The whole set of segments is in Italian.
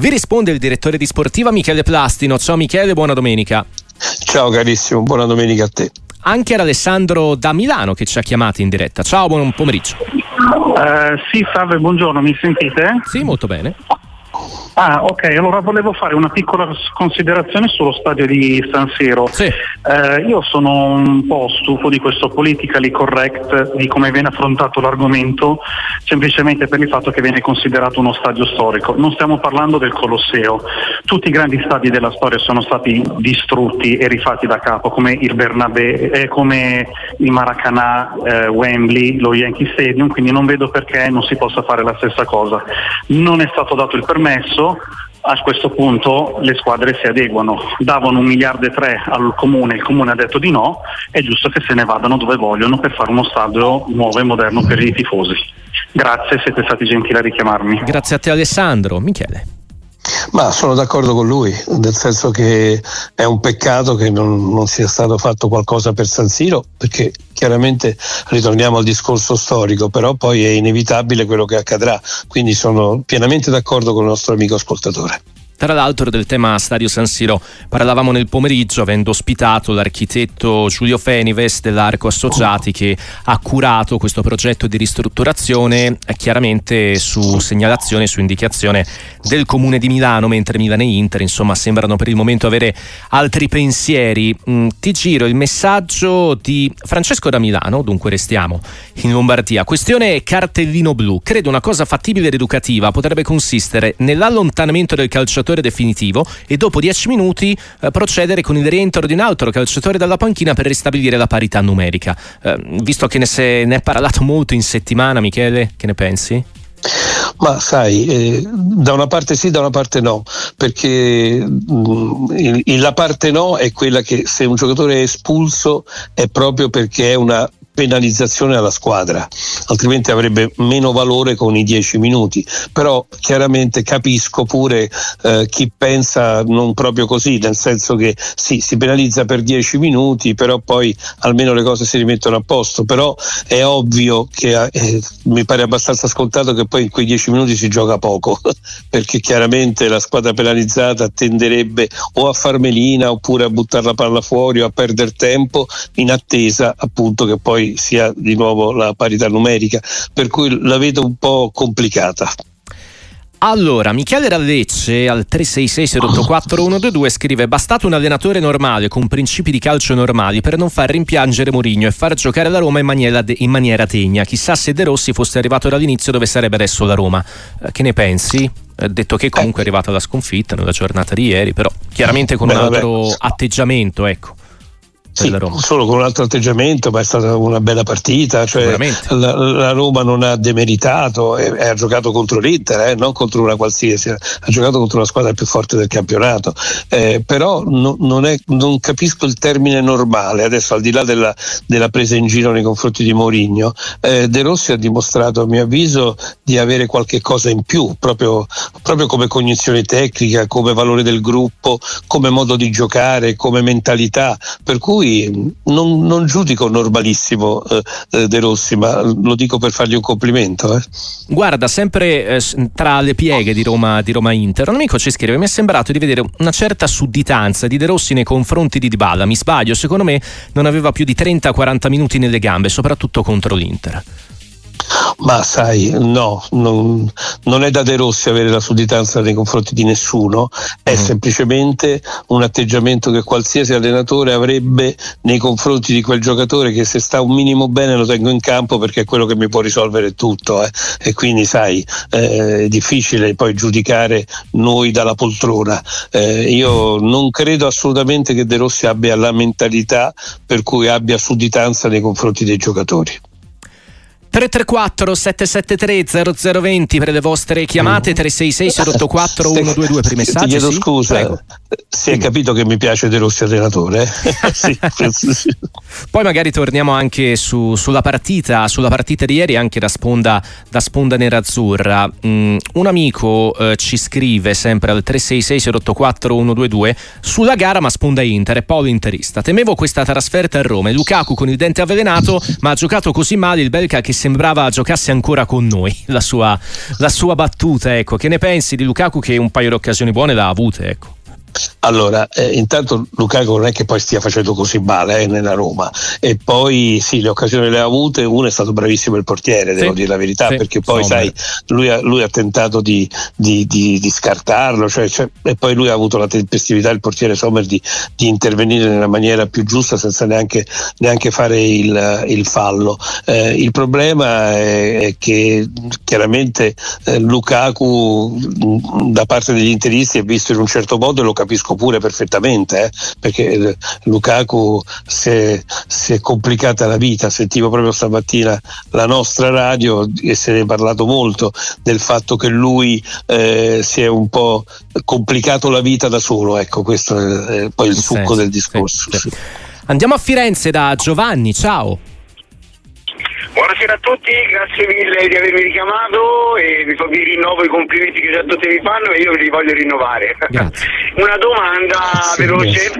Vi risponde il direttore di sportiva Michele Plastino. Ciao Michele, buona domenica. Ciao carissimo, buona domenica a te. Anche ad Alessandro da Milano che ci ha chiamati in diretta. Ciao, buon pomeriggio. Sì, salve, buongiorno, mi sentite? Sì, molto bene. Ah, ok, allora volevo fare una piccola considerazione sullo stadio di San Siro. Sì. Io sono un po' stufo di questo politically correct, di come viene affrontato l'argomento, semplicemente per il fatto che viene considerato uno stadio storico. Non stiamo parlando del Colosseo. Tutti i grandi stadi della storia sono stati distrutti e rifatti da capo, come il Bernabé, come il Maracanã, Wembley, lo Yankee Stadium, quindi non vedo perché non si possa fare la stessa cosa. Non è stato dato il permesso. A questo punto le squadre si adeguano, davano 1,3 miliardi al comune, il comune ha detto di no, è giusto che se ne vadano dove vogliono per fare uno stadio nuovo e moderno per i tifosi. Grazie, siete stati gentili a richiamarmi. Grazie a te Alessandro. Michele? Ma sono d'accordo con lui, nel senso che è un peccato che non sia stato fatto qualcosa per San Siro, perché chiaramente ritorniamo al discorso storico, però poi è inevitabile quello che accadrà, quindi sono pienamente d'accordo con il nostro amico ascoltatore. Tra l'altro del tema Stadio San Siro parlavamo nel pomeriggio avendo ospitato l'architetto Giulio Fenives dell'Arco Associati, che ha curato questo progetto di ristrutturazione chiaramente su segnalazione, su indicazione del Comune di Milano, mentre Milan e Inter insomma sembrano per il momento avere altri pensieri. Ti giro il messaggio di Francesco da Milano, dunque restiamo in Lombardia. Questione cartellino blu. Credo una cosa fattibile ed educativa potrebbe consistere nell'allontanamento del calciatore definitivo e dopo 10 minuti procedere con il rientro di un altro calciatore dalla panchina per ristabilire la parità numerica. Visto che ne è parlato molto in settimana, Michele, che ne pensi? Ma sai, da una parte sì, da una parte no, perché la parte no è quella che se un giocatore è espulso è proprio perché è una penalizzazione alla squadra, altrimenti avrebbe meno valore con i 10 minuti. Però chiaramente capisco pure chi pensa non proprio così, nel senso che sì, si penalizza per 10 minuti, però poi almeno le cose si rimettono a posto. Però è ovvio che mi pare abbastanza scontato che poi in quei 10 minuti si gioca poco, perché chiaramente la squadra penalizzata tenderebbe o a far melina oppure a buttare la palla fuori o a perdere tempo in attesa appunto che poi sia di nuovo la parità numerica, per cui la vedo un po' complicata. Allora, Michele da Lecce al 366-084-122 scrive: bastato un allenatore normale con principi di calcio normali per non far rimpiangere Mourinho e far giocare la Roma in maniera degna. Chissà se De Rossi fosse arrivato dall'inizio dove sarebbe adesso la Roma. Che ne pensi? Detto che comunque è arrivata la sconfitta nella giornata di ieri, però chiaramente con un altro atteggiamento, ecco. Sì, solo con un altro atteggiamento, ma è stata una bella partita, cioè la Roma non ha demeritato, ha giocato contro l'Inter, non contro una qualsiasi, ha giocato contro la squadra più forte del campionato, però non capisco il termine normale. Adesso, al di là della presa in giro nei confronti di Mourinho, De Rossi ha dimostrato a mio avviso di avere qualche cosa in più, proprio come cognizione tecnica, come valore del gruppo, come modo di giocare, come mentalità, per cui non giudico normalissimo De Rossi, ma lo dico per fargli un complimento. Guarda, sempre tra le pieghe di Roma Inter, un amico ci scrive: mi è sembrato di vedere una certa sudditanza di De Rossi nei confronti di Dybala. Mi sbaglio? Secondo me non aveva più di 30-40 minuti nelle gambe, soprattutto contro l'Inter. Ma sai, no, non è da De Rossi avere la sudditanza nei confronti di nessuno, è semplicemente un atteggiamento che qualsiasi allenatore avrebbe nei confronti di quel giocatore che, se sta un minimo bene, lo tengo in campo perché è quello che mi può risolvere tutto, e quindi sai, è difficile poi giudicare noi dalla poltrona. Io non credo assolutamente che De Rossi abbia la mentalità per cui abbia sudditanza nei confronti dei giocatori. 334 773 0020 per le vostre chiamate, 366 084 122 per i messaggi. Ti chiedo scusa, prego. Si è capito che mi piace De Rossi allenatore, sì. Poi magari torniamo anche sulla partita di ieri, anche da sponda nerazzurra. Un amico ci scrive sempre al 366 084 122: sulla gara ma sponda Inter e polo interista, temevo questa trasferta a Roma, Lukaku con il dente avvelenato, ma ha giocato così male il Belga che sembrava giocasse ancora con noi la sua battuta, ecco. Che ne pensi di Lukaku, che un paio di occasioni buone l'ha avute, ecco? Allora, intanto Lukaku non è che poi stia facendo così male nella Roma, e poi sì, le occasioni le ha avute. Uno è stato bravissimo il portiere, devo dire la verità, perché poi Sommer, sai, lui ha tentato di scartarlo, e poi lui ha avuto la tempestività, il portiere Sommer, di intervenire nella maniera più giusta senza neanche fare il fallo. Il problema è che chiaramente Lukaku da parte degli interisti è visto in un certo modo, e lo capisco pure perfettamente, perché Lukaku si è complicata la vita. Sentivo proprio stamattina la nostra radio e se ne è parlato molto del fatto che lui si è un po' complicato la vita da solo, ecco, questo è poi il succo del discorso. Sì. Andiamo a Firenze da Giovanni, ciao. Buonasera a tutti, grazie mille di avermi richiamato, e vi rinnovo i complimenti che già tutti vi fanno, e io li voglio rinnovare. Una domanda veloce.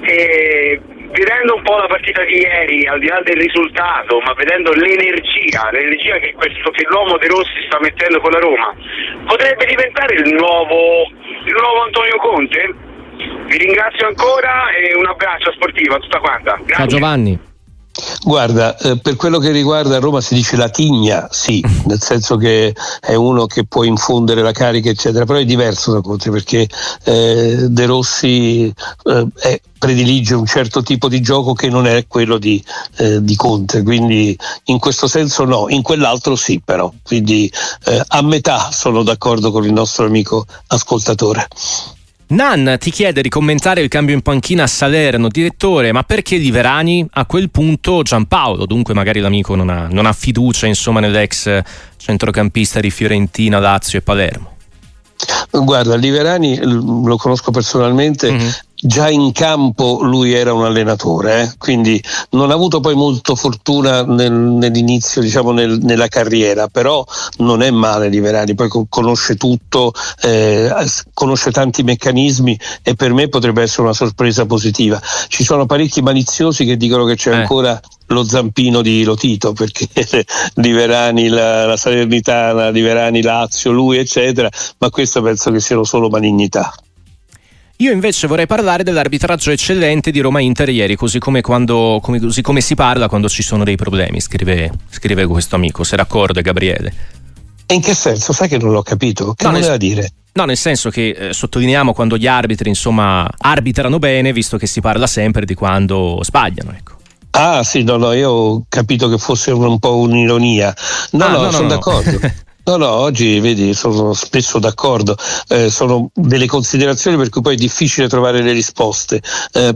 Vedendo un po' la partita di ieri, al di là del risultato, ma vedendo l'energia che l'uomo De Rossi sta mettendo con la Roma, potrebbe diventare il nuovo Antonio Conte? Vi ringrazio ancora e un abbraccio sportivo a tutta quanta. Grazie. Ciao Giovanni. Guarda, per quello che riguarda Roma si dice Latigna, sì, nel senso che è uno che può infondere la carica eccetera, però è diverso da Conte, perché De Rossi predilige un certo tipo di gioco che non è quello di Conte, quindi in questo senso no, in quell'altro sì, però, quindi a metà sono d'accordo con il nostro amico ascoltatore. Nan ti chiede di commentare il cambio in panchina a Salerno. Direttore, ma perché Liverani? A quel punto Giampaolo, dunque magari l'amico non ha fiducia, insomma, nell'ex centrocampista di Fiorentina, Lazio e Palermo. Guarda, Liverani lo conosco personalmente. Mm-hmm. Già in campo lui era un allenatore, quindi non ha avuto poi molto fortuna nell'inizio, diciamo, nella carriera, però non è male Liverani, poi conosce tutto, conosce tanti meccanismi, e per me potrebbe essere una sorpresa positiva. Ci sono parecchi maliziosi che dicono che c'è ancora lo zampino di Lotito, perché Liverani la Salernitana, Liverani Lazio, lui eccetera, ma questo penso che siano solo malignità. Io invece vorrei parlare dell'arbitraggio eccellente di Roma-Inter ieri, così come si parla quando ci sono dei problemi, scrive questo amico. Se d'accordo, Gabriele. E in che senso? Sai che non l'ho capito? Che voleva dire? No, nel senso che sottolineiamo quando gli arbitri, insomma, arbitrano bene, visto che si parla sempre di quando sbagliano, ecco. Ah sì, no, io ho capito che fosse un po' un'ironia. No, sono d'accordo. No, oggi vedi, sono spesso d'accordo, sono delle considerazioni per cui poi è difficile trovare le risposte,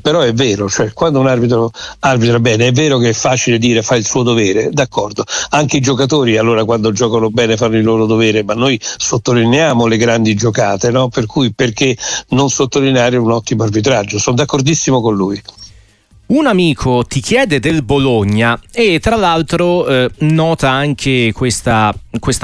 però è vero, cioè quando un arbitro arbitra bene, è vero che è facile dire fa il suo dovere, d'accordo, anche i giocatori allora quando giocano bene fanno il loro dovere, ma noi sottolineiamo le grandi giocate, no? Per cui perché non sottolineare un ottimo arbitraggio, sono d'accordissimo con lui. Un amico ti chiede del Bologna e tra l'altro nota anche questa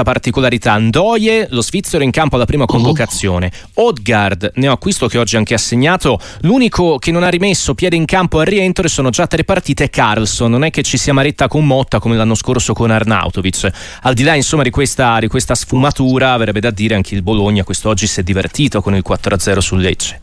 particolarità. Ndoye, lo svizzero, in campo alla prima convocazione. Odgaard, neoacquisto che oggi anche assegnato, l'unico che non ha rimesso piede in campo al rientro, e sono già 3 partite. Carlson, non è che ci sia maretta con Motta come l'anno scorso con Arnautovic. Al di là, insomma, di questa sfumatura, verrebbe da dire anche il Bologna quest'oggi si è divertito con il 4-0 sul Lecce.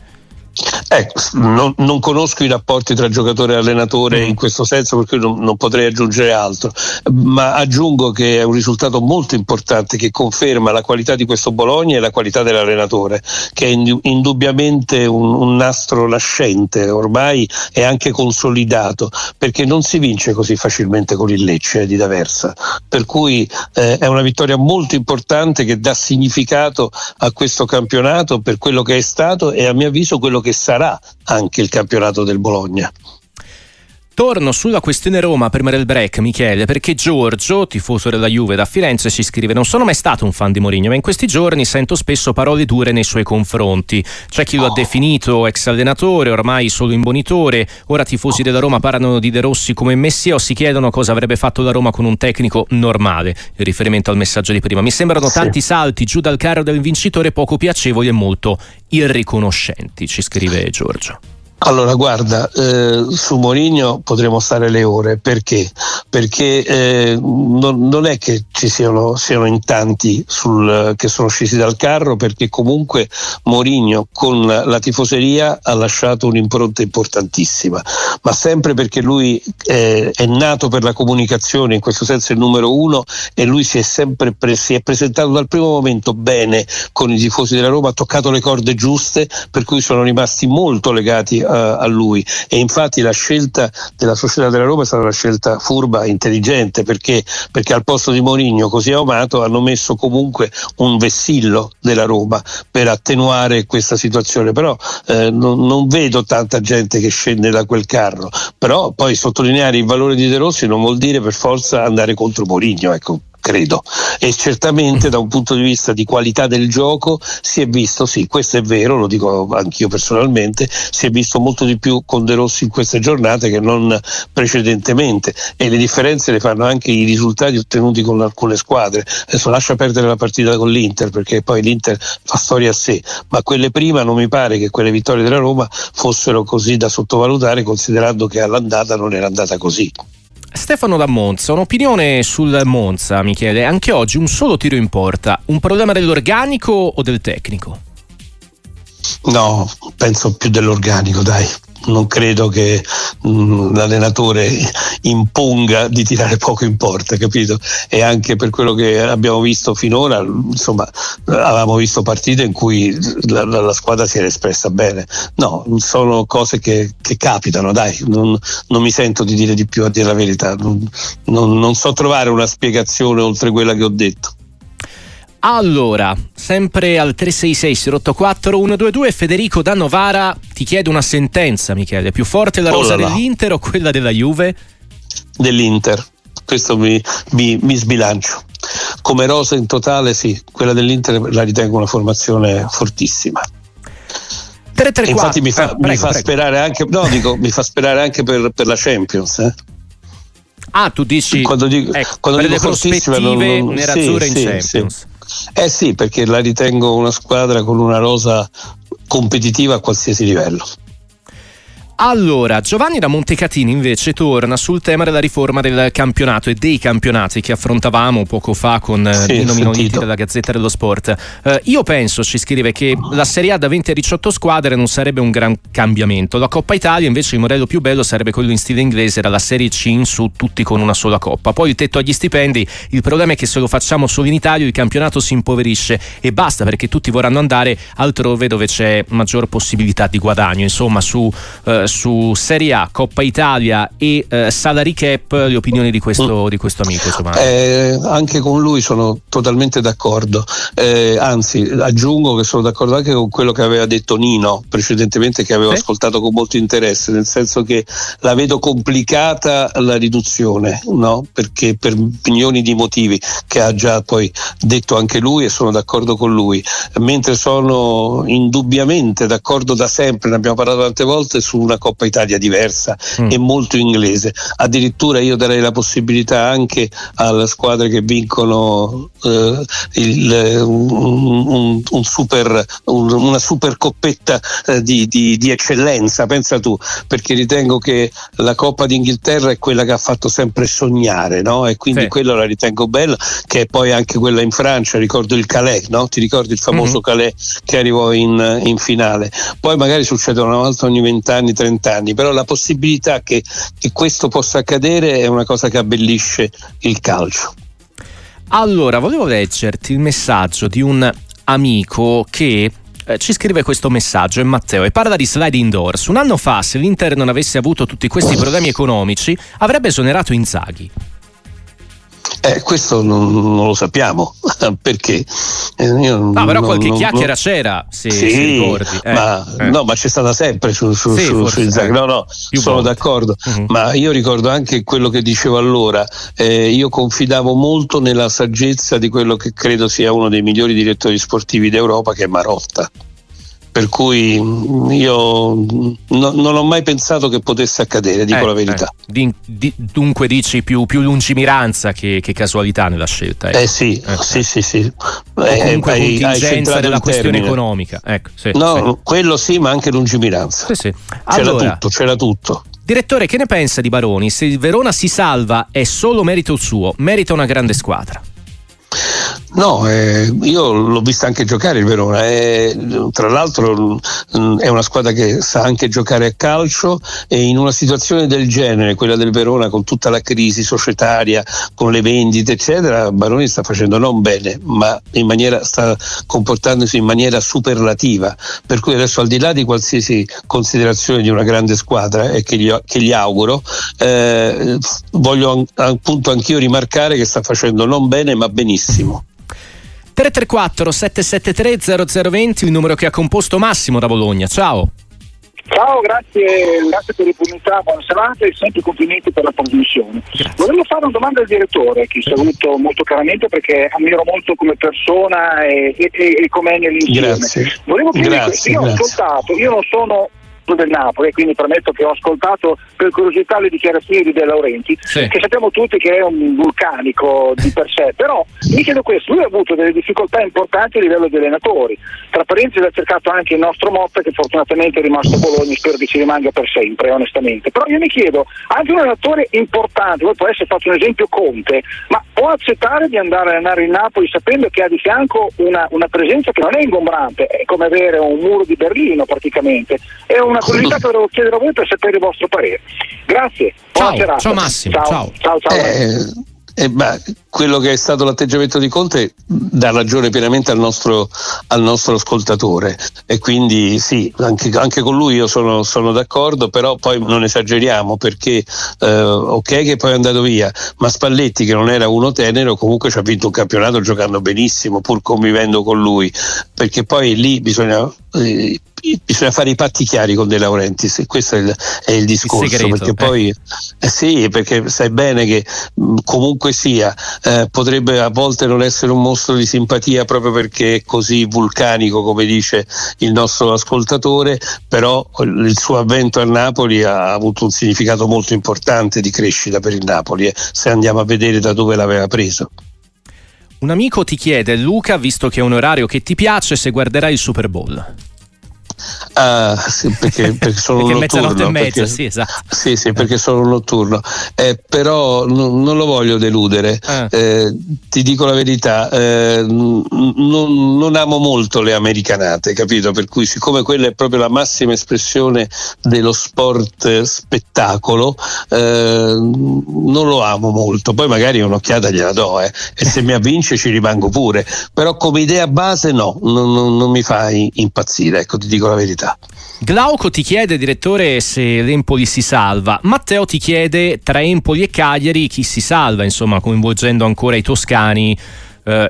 Non conosco i rapporti tra giocatore e allenatore in questo senso, per cui non potrei aggiungere altro, ma aggiungo che è un risultato molto importante che conferma la qualità di questo Bologna e la qualità dell'allenatore, che è indubbiamente un nastro lascente, ormai è anche consolidato, perché non si vince così facilmente con il Lecce di D'Aversa, per cui è una vittoria molto importante che dà significato a questo campionato per quello che è stato, e a mio avviso quello che sarà anche il campionato del Bologna. Torno sulla questione Roma prima del break, Michele, perché Giorgio, tifoso della Juve da Firenze, ci scrive: non sono mai stato un fan di Mourinho, ma in questi giorni sento spesso parole dure nei suoi confronti. C'è chi lo ha definito ex allenatore, ormai solo imbonitore. Ora tifosi della Roma parlano di De Rossi come messia, o si chiedono cosa avrebbe fatto la Roma con un tecnico normale, in riferimento al messaggio di prima. Mi sembrano tanti salti giù dal carro del vincitore, poco piacevoli e molto irriconoscenti, ci scrive Giorgio. Allora guarda, su Mourinho potremo stare le ore, perché non è che ci siano in tanti che sono scesi dal carro, perché comunque Mourinho con la tifoseria ha lasciato un'impronta importantissima, ma sempre perché lui è nato per la comunicazione, in questo senso è il numero uno, e lui si è presentato dal primo momento bene con i tifosi della Roma, ha toccato le corde giuste, per cui sono rimasti molto legati a lui. E infatti la scelta della società della Roma è stata una scelta furba, intelligente, perché al posto di Mourinho, così amato, hanno messo comunque un vessillo della Roma per attenuare questa situazione. Però non vedo tanta gente che scende da quel carro, però poi sottolineare il valore di De Rossi non vuol dire per forza andare contro Mourinho, ecco, credo. E certamente da un punto di vista di qualità del gioco si è visto, sì, questo è vero, lo dico anch'io personalmente, si è visto molto di più con De Rossi in queste giornate che non precedentemente, e le differenze le fanno anche i risultati ottenuti con alcune squadre. Adesso lascia perdere la partita con l'Inter, perché poi l'Inter fa storia a sé, ma quelle prima non mi pare che quelle vittorie della Roma fossero così da sottovalutare, considerando che all'andata non era andata così. Stefano da Monza, un'opinione sul Monza, mi chiede: anche oggi un solo tiro in porta, un problema dell'organico o del tecnico? No, penso più dell'organico, dai. Non credo che l'allenatore imponga di tirare poco in porta, capito? E anche per quello che abbiamo visto finora, insomma, avevamo visto partite in cui la squadra si era espressa bene. No, sono cose che capitano, dai, non mi sento di dire di più, a dire la verità. Non so trovare una spiegazione oltre quella che ho detto. Allora, sempre al 366-084-122, Federico da Novara ti chiede una sentenza, Michele: più forte la rosa dell'Inter o quella della Juve? Dell'Inter, questo mi sbilancio. Come rosa in totale, sì, quella dell'Inter la ritengo una formazione fortissima. 334. Infatti mi fa sperare anche, mi fa sperare anche per la Champions, eh? Ah, tu dici quando dico le prospettive nerazzurre in Champions. Eh sì, perché la ritengo una squadra con una rosa competitiva a qualsiasi livello. Allora, Giovanni da Montecatini invece torna sul tema della riforma del campionato e dei campionati che affrontavamo poco fa con Nino Mignolini della Gazzetta dello Sport. Io penso, ci scrive, che la Serie A da 20 a 18 squadre non sarebbe un gran cambiamento. La Coppa Italia invece, il modello più bello sarebbe quello in stile inglese, era la Serie C in su, tutti con una sola coppa. Poi il tetto agli stipendi, il problema è che se lo facciamo solo in Italia il campionato si impoverisce e basta, perché tutti vorranno andare altrove dove c'è maggior possibilità di guadagno. Insomma, su Serie A, Coppa Italia e salary cap, le opinioni di questo amico, insomma. Anche con lui sono totalmente d'accordo, anzi aggiungo che sono d'accordo anche con quello che aveva detto Nino precedentemente, che avevo ascoltato con molto interesse, nel senso che la vedo complicata la riduzione, no? Perché per milioni di motivi che ha già poi detto anche lui, e sono d'accordo con lui, mentre sono indubbiamente d'accordo da sempre, ne abbiamo parlato tante volte, su una Coppa Italia diversa e molto inglese. Addirittura io darei la possibilità anche alle squadre che vincono una super coppetta di eccellenza, pensa tu, perché ritengo che la Coppa d'Inghilterra è quella che ha fatto sempre sognare, no? E quindi quella la ritengo bella, che è poi anche quella in Francia, ricordo il Calais, no? Ti ricordi il famoso Calais che arrivò in finale? Poi magari succede una volta ogni 20 anni, 30 anni, però la possibilità che questo possa accadere è una cosa che abbellisce il calcio. Allora, volevo leggerti il messaggio di un amico che ci scrive questo messaggio, è Matteo, e parla di sliding doors. Un anno fa, se l'Inter non avesse avuto tutti questi problemi economici, avrebbe esonerato Inzaghi. Questo non lo sappiamo perché però qualche chiacchiera c'era, se ricordi. Ma c'è stata sempre su Inzaghi. No, sono d'accordo, ma io ricordo anche quello che dicevo allora. Io confidavo molto nella saggezza di quello che credo sia uno dei migliori direttori sportivi d'Europa, che è Marotta, per cui io non ho mai pensato che potesse accadere, dico la verità. Dunque dici più lungimiranza che casualità nella scelta. Sì. Comunque contingenza della questione economica. Quello sì, ma anche lungimiranza. Sì. Allora, c'era tutto. Direttore, che ne pensa di Baroni? Se il Verona si salva è solo merito suo, merita una grande squadra. Io l'ho vista anche giocare il Verona, tra l'altro è una squadra che sa anche giocare a calcio, e in una situazione del genere, quella del Verona, con tutta la crisi societaria, con le vendite eccetera, Baroni sta facendo non bene, ma sta comportandosi in maniera superlativa, per cui adesso, al di là di qualsiasi considerazione di una grande squadra e che gli auguro, voglio appunto anch'io rimarcare che sta facendo non bene ma benissimo. 334-773-0020, il numero che ha composto Massimo da Bologna. Ciao, grazie per l'opportunità, buona serata e sempre complimenti per la trasmissione. Volevo fare una domanda al direttore, che saluto molto caramente perché ammiro molto come persona e come è nell'insieme. Volevo chiedere, io non sono del Napoli, quindi permetto che ho ascoltato per curiosità le dichiarazioni di De Laurentiis, che sappiamo tutti che è un vulcanico di per sé, però mi chiedo questo, lui ha avuto delle difficoltà importanti a livello di allenatori, tra parentesi ha cercato anche il nostro Motta, che fortunatamente è rimasto a Bologna, spero che ci rimanga per sempre onestamente, però io mi chiedo, anche un allenatore importante, poi può essere, fatto un esempio, Conte, ma può accettare di andare a allenare in Napoli sapendo che ha di fianco una presenza che non è ingombrante, è come avere un muro di Berlino praticamente, è una curiosità che volevo chiedere a voi per sapere il vostro parere. Grazie, buona serata. Ciao Massimo. Ciao. Quello che è stato l'atteggiamento di Conte dà ragione pienamente al nostro ascoltatore, e quindi sì, anche con lui io sono d'accordo, però poi non esageriamo, perché ok che poi è andato via, ma Spalletti, che non era uno tenero, comunque ci ha vinto un campionato giocando benissimo pur convivendo con lui, perché poi lì bisogna fare i patti chiari con De Laurentiis, e questo è il discorso, il segreto, perché poi perché sai bene che comunque sia potrebbe a volte non essere un mostro di simpatia proprio perché è così vulcanico, come dice il nostro ascoltatore, però il suo avvento a Napoli ha avuto un significato molto importante di crescita per il Napoli, se andiamo a vedere da dove l'aveva preso. Un amico ti chiede, Luca, visto che è un orario che ti piace, se guarderai il Super Bowl. Sì, perché sono notturno, mezzanotte e mezza, sì, esatto. Sì, perché sono notturno, però non lo voglio deludere. Ti dico la verità, non amo molto le americanate, capito? Per cui, siccome quella è proprio la massima espressione dello sport spettacolo, non lo amo molto. Poi magari un'occhiata gliela do, e se mi avvince ci rimango pure, però come idea base non mi fa impazzire, ecco, ti dico la verità. Glauco ti chiede, direttore, se l'Empoli si salva. Matteo ti chiede, tra Empoli e Cagliari chi si salva, insomma, coinvolgendo ancora i toscani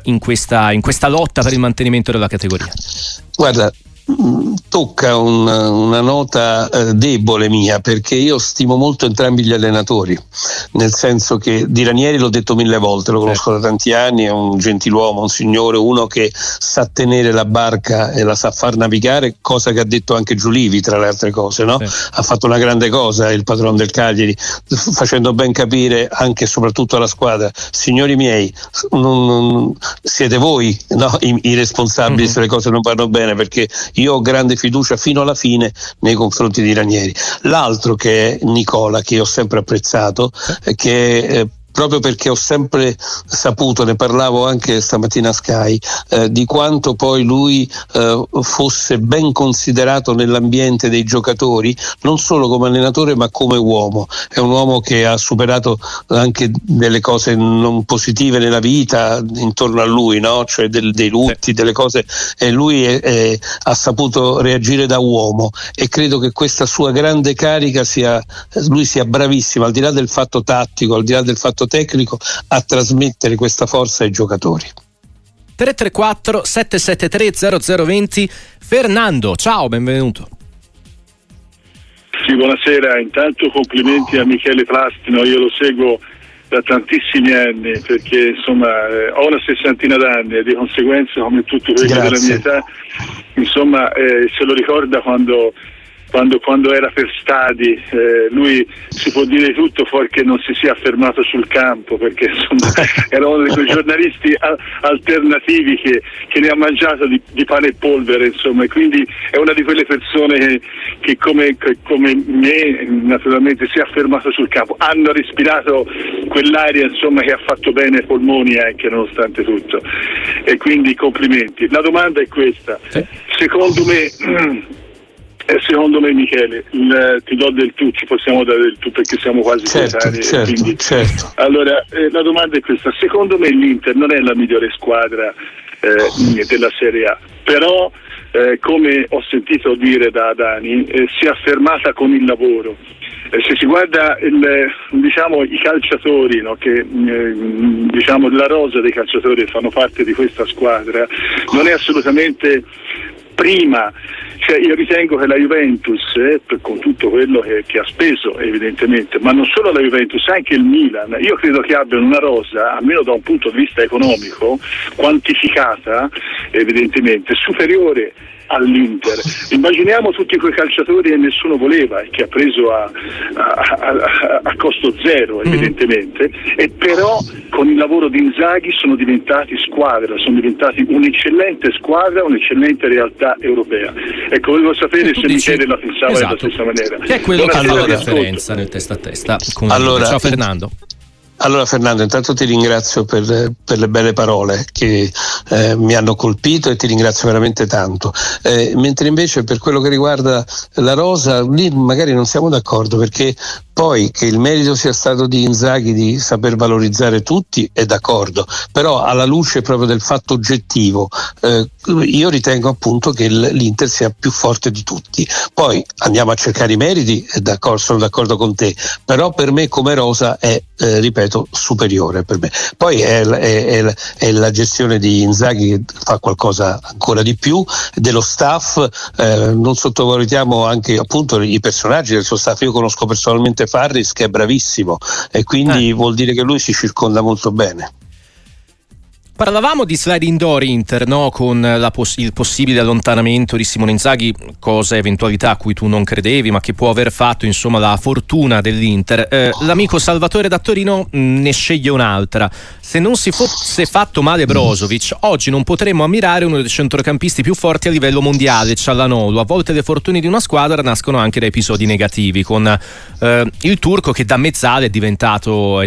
in questa lotta per il mantenimento della categoria. Guarda, tocca una nota debole mia, perché io stimo molto entrambi gli allenatori, nel senso che di Ranieri l'ho detto mille volte, lo conosco da tanti anni, è un gentiluomo, un signore, uno che sa tenere la barca e la sa far navigare, cosa che ha detto anche Giulivi, tra le altre cose, no? Ha fatto una grande cosa il padrone del Cagliari, facendo ben capire anche e soprattutto alla squadra, signori miei, siete voi, no? I responsabili se le cose non vanno bene, perché io ho grande fiducia fino alla fine nei confronti di Ranieri. L'altro, che è Nicola, che io ho sempre apprezzato, che proprio perché ho sempre saputo, ne parlavo anche stamattina a Sky, di quanto poi lui fosse ben considerato nell'ambiente dei giocatori, non solo come allenatore ma come uomo. È un uomo che ha superato anche delle cose non positive nella vita intorno a lui, no? Cioè dei lutti, delle cose, e lui ha saputo reagire da uomo, e credo che questa sua grande carica lui sia bravissimo, al di là del fatto tattico, al di là del fatto tecnico, a trasmettere questa forza ai giocatori. 334-773-0020. Fernando, ciao, benvenuto. Sì, buonasera, intanto complimenti a Michele Plastino, io lo seguo da tantissimi anni, perché insomma ho una sessantina d'anni e di conseguenza, come tutti quelli della mia età, insomma se lo ricorda quando era per stadi, lui si può dire tutto fuori che non si sia fermato sul campo, perché insomma era uno di quei giornalisti alternativi che ne ha mangiato di pane e polvere, insomma, e quindi è una di quelle persone che come me naturalmente si è fermato sul campo, hanno respirato quell'aria insomma che ha fatto bene ai polmoni anche nonostante tutto, e quindi complimenti. La domanda è questa, secondo me Michele, ti do del tu, ci possiamo dare del tu perché siamo quasi coetanei, certo. Allora la domanda è questa: secondo me l'Inter non è la migliore squadra della Serie A, però come ho sentito dire da Dani, si è affermata con il lavoro. Se si guarda i calciatori, no, che la rosa dei calciatori che fanno parte di questa squadra non è assolutamente prima, cioè io ritengo che la Juventus, con tutto quello che ha speso evidentemente, ma non solo la Juventus, anche il Milan, io credo che abbiano una rosa, almeno da un punto di vista economico, quantificata evidentemente, superiore all'Inter. Immaginiamo tutti quei calciatori che nessuno voleva e che ha preso a costo zero evidentemente, e però con il lavoro di Inzaghi sono diventati squadra, sono diventati un'eccellente squadra, un'eccellente realtà europea. Ecco, volevo sapere se Michele la pensava della stessa maniera. Che è quello che fa la differenza nel testa a testa. Ciao Fernando. Allora Fernando, intanto ti ringrazio per le belle parole che mi hanno colpito, e ti ringrazio veramente tanto, mentre invece per quello che riguarda la rosa, lì magari non siamo d'accordo, perché poi che il merito sia stato di Inzaghi di saper valorizzare tutti è d'accordo, però alla luce proprio del fatto oggettivo io ritengo appunto che l'Inter sia più forte di tutti. Poi andiamo a cercare i meriti, è d'accordo, sono d'accordo con te, però per me come rosa è, ripeto, superiore per me. Poi è la gestione di Inzaghi che fa qualcosa ancora di più, dello staff, non sottovalutiamo anche appunto i personaggi del suo staff. Io conosco personalmente Farris, che è bravissimo, e quindi vuol dire che lui si circonda molto bene. Parlavamo di sliding door Inter, no? Con il possibile allontanamento di Simone Inzaghi, cosa, eventualità a cui tu non credevi, ma che può aver fatto insomma la fortuna dell'Inter. L'amico Salvatore da Torino ne sceglie un'altra: se non si fosse fatto male Brozovic, oggi non potremmo ammirare uno dei centrocampisti più forti a livello mondiale, Cialanoglu. A volte le fortune di una squadra nascono anche da episodi negativi, con il turco che da mezzale è diventato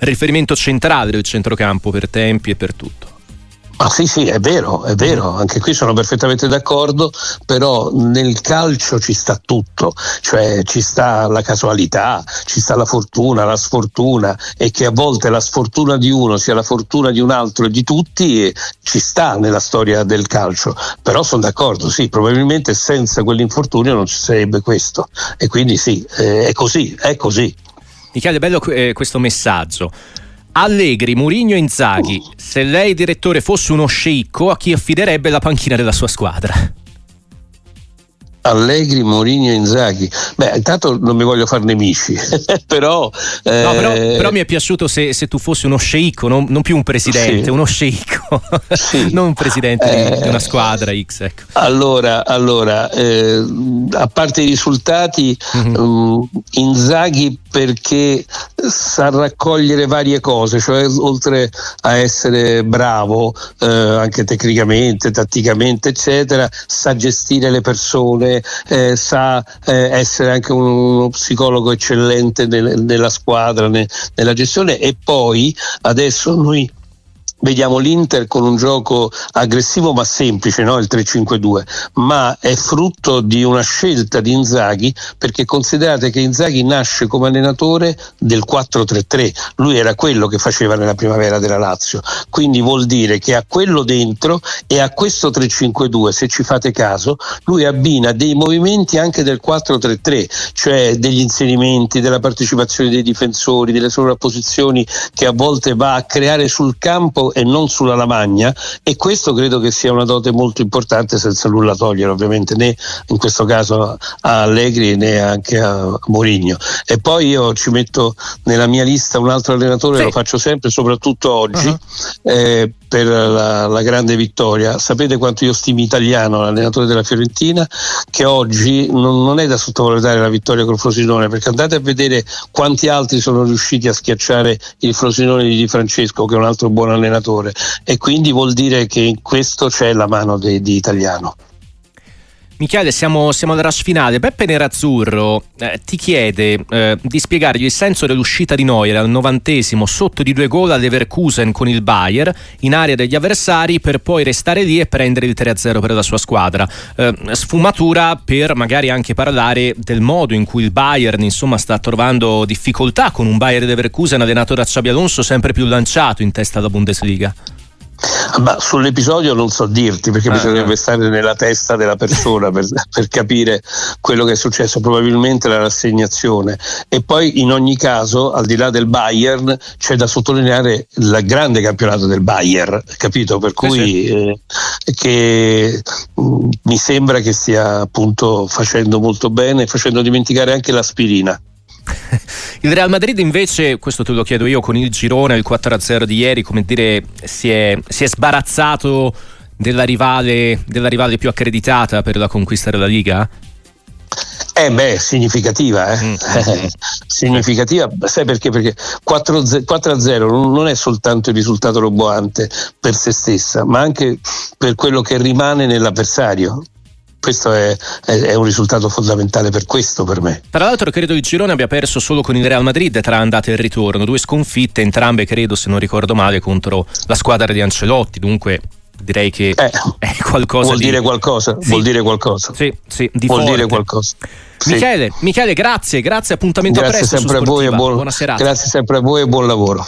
riferimento centrale del centrocampo per te e per tutto. Ah, sì, è vero, anche qui sono perfettamente d'accordo, però nel calcio ci sta tutto, cioè ci sta la casualità, ci sta la fortuna, la sfortuna, e che a volte la sfortuna di uno sia la fortuna di un altro e di tutti, e ci sta nella storia del calcio. Però sono d'accordo, sì, probabilmente senza quell'infortunio non ci sarebbe questo, e quindi sì, è così. Michele, bello questo messaggio. Allegri, Mourinho e Inzaghi, se lei direttore fosse uno sceicco, a chi affiderebbe la panchina della sua squadra? Allegri, Mourinho e Inzaghi. Beh, intanto non mi voglio far nemici, però mi è piaciuto se tu fossi uno sceicco, non più un presidente, sì. Uno sceicco, sì. Non un presidente di una squadra X. Ecco. Allora, a parte i risultati, Inzaghi perché sa raccogliere varie cose, cioè oltre a essere bravo anche tecnicamente, tatticamente, eccetera, sa gestire le persone. Sa essere anche uno psicologo eccellente nella squadra, nella gestione. E poi adesso noi vediamo l'Inter con un gioco aggressivo ma semplice, no? Il 3-5-2, ma è frutto di una scelta di Inzaghi, perché considerate che Inzaghi nasce come allenatore del 4-3-3, lui era quello che faceva nella primavera della Lazio, quindi vuol dire che a quello dentro e a questo 3-5-2, se ci fate caso, lui abbina dei movimenti anche del 4-3-3, cioè degli inserimenti, della partecipazione dei difensori, delle sovrapposizioni che a volte va a creare sul campo letto e non sulla lavagna, e questo credo che sia una dote molto importante, senza nulla togliere ovviamente né in questo caso a Allegri né anche a Mourinho. E poi io ci metto nella mia lista un altro allenatore, sì, lo faccio sempre, soprattutto oggi, per la grande vittoria. Sapete quanto io stimi Italiano, l'allenatore della Fiorentina, che oggi non è da sottovalutare la vittoria col Frosinone, perché andate a vedere quanti altri sono riusciti a schiacciare il Frosinone di Francesco, che è un altro buon allenatore, e quindi vuol dire che in questo c'è la mano di Italiano. Michele, siamo alla rush finale. Beppe Nerazzurro ti chiede di spiegargli il senso dell'uscita di Neuer al 90° sotto di 2 gol a Leverkusen con il Bayern in area degli avversari, per poi restare lì e prendere il 3-0 per la sua squadra. Sfumatura per magari anche parlare del modo in cui il Bayern, insomma, sta trovando difficoltà con un Bayern Leverkusen allenato da Xabi Alonso sempre più lanciato in testa alla Bundesliga. Ma sull'episodio non so dirti, perché bisognerebbe stare nella testa della persona per capire quello che è successo, probabilmente la rassegnazione. E poi in ogni caso, al di là del Bayern, c'è da sottolineare il grande campionato del Bayern, capito? Per cui che mi sembra che stia appunto facendo molto bene, facendo dimenticare anche l'aspirina. Il Real Madrid invece, questo te lo chiedo io, con il girone, il 4-0 di ieri, come dire, si è sbarazzato della rivale più accreditata per la conquista della Liga? Significativa, significativa, sai perché? Perché 4-0 non è soltanto il risultato roboante per se stessa, ma anche per quello che rimane nell'avversario. Questo è un risultato fondamentale per questo, per me. Tra l'altro credo il girone abbia perso solo con il Real Madrid tra andata e ritorno, 2 sconfitte, entrambe credo, se non ricordo male, contro la squadra di Ancelotti, dunque direi che è qualcosa. Vuol dire qualcosa. Sì. Michele, grazie, appuntamento a presto. Grazie sempre a voi e buon lavoro.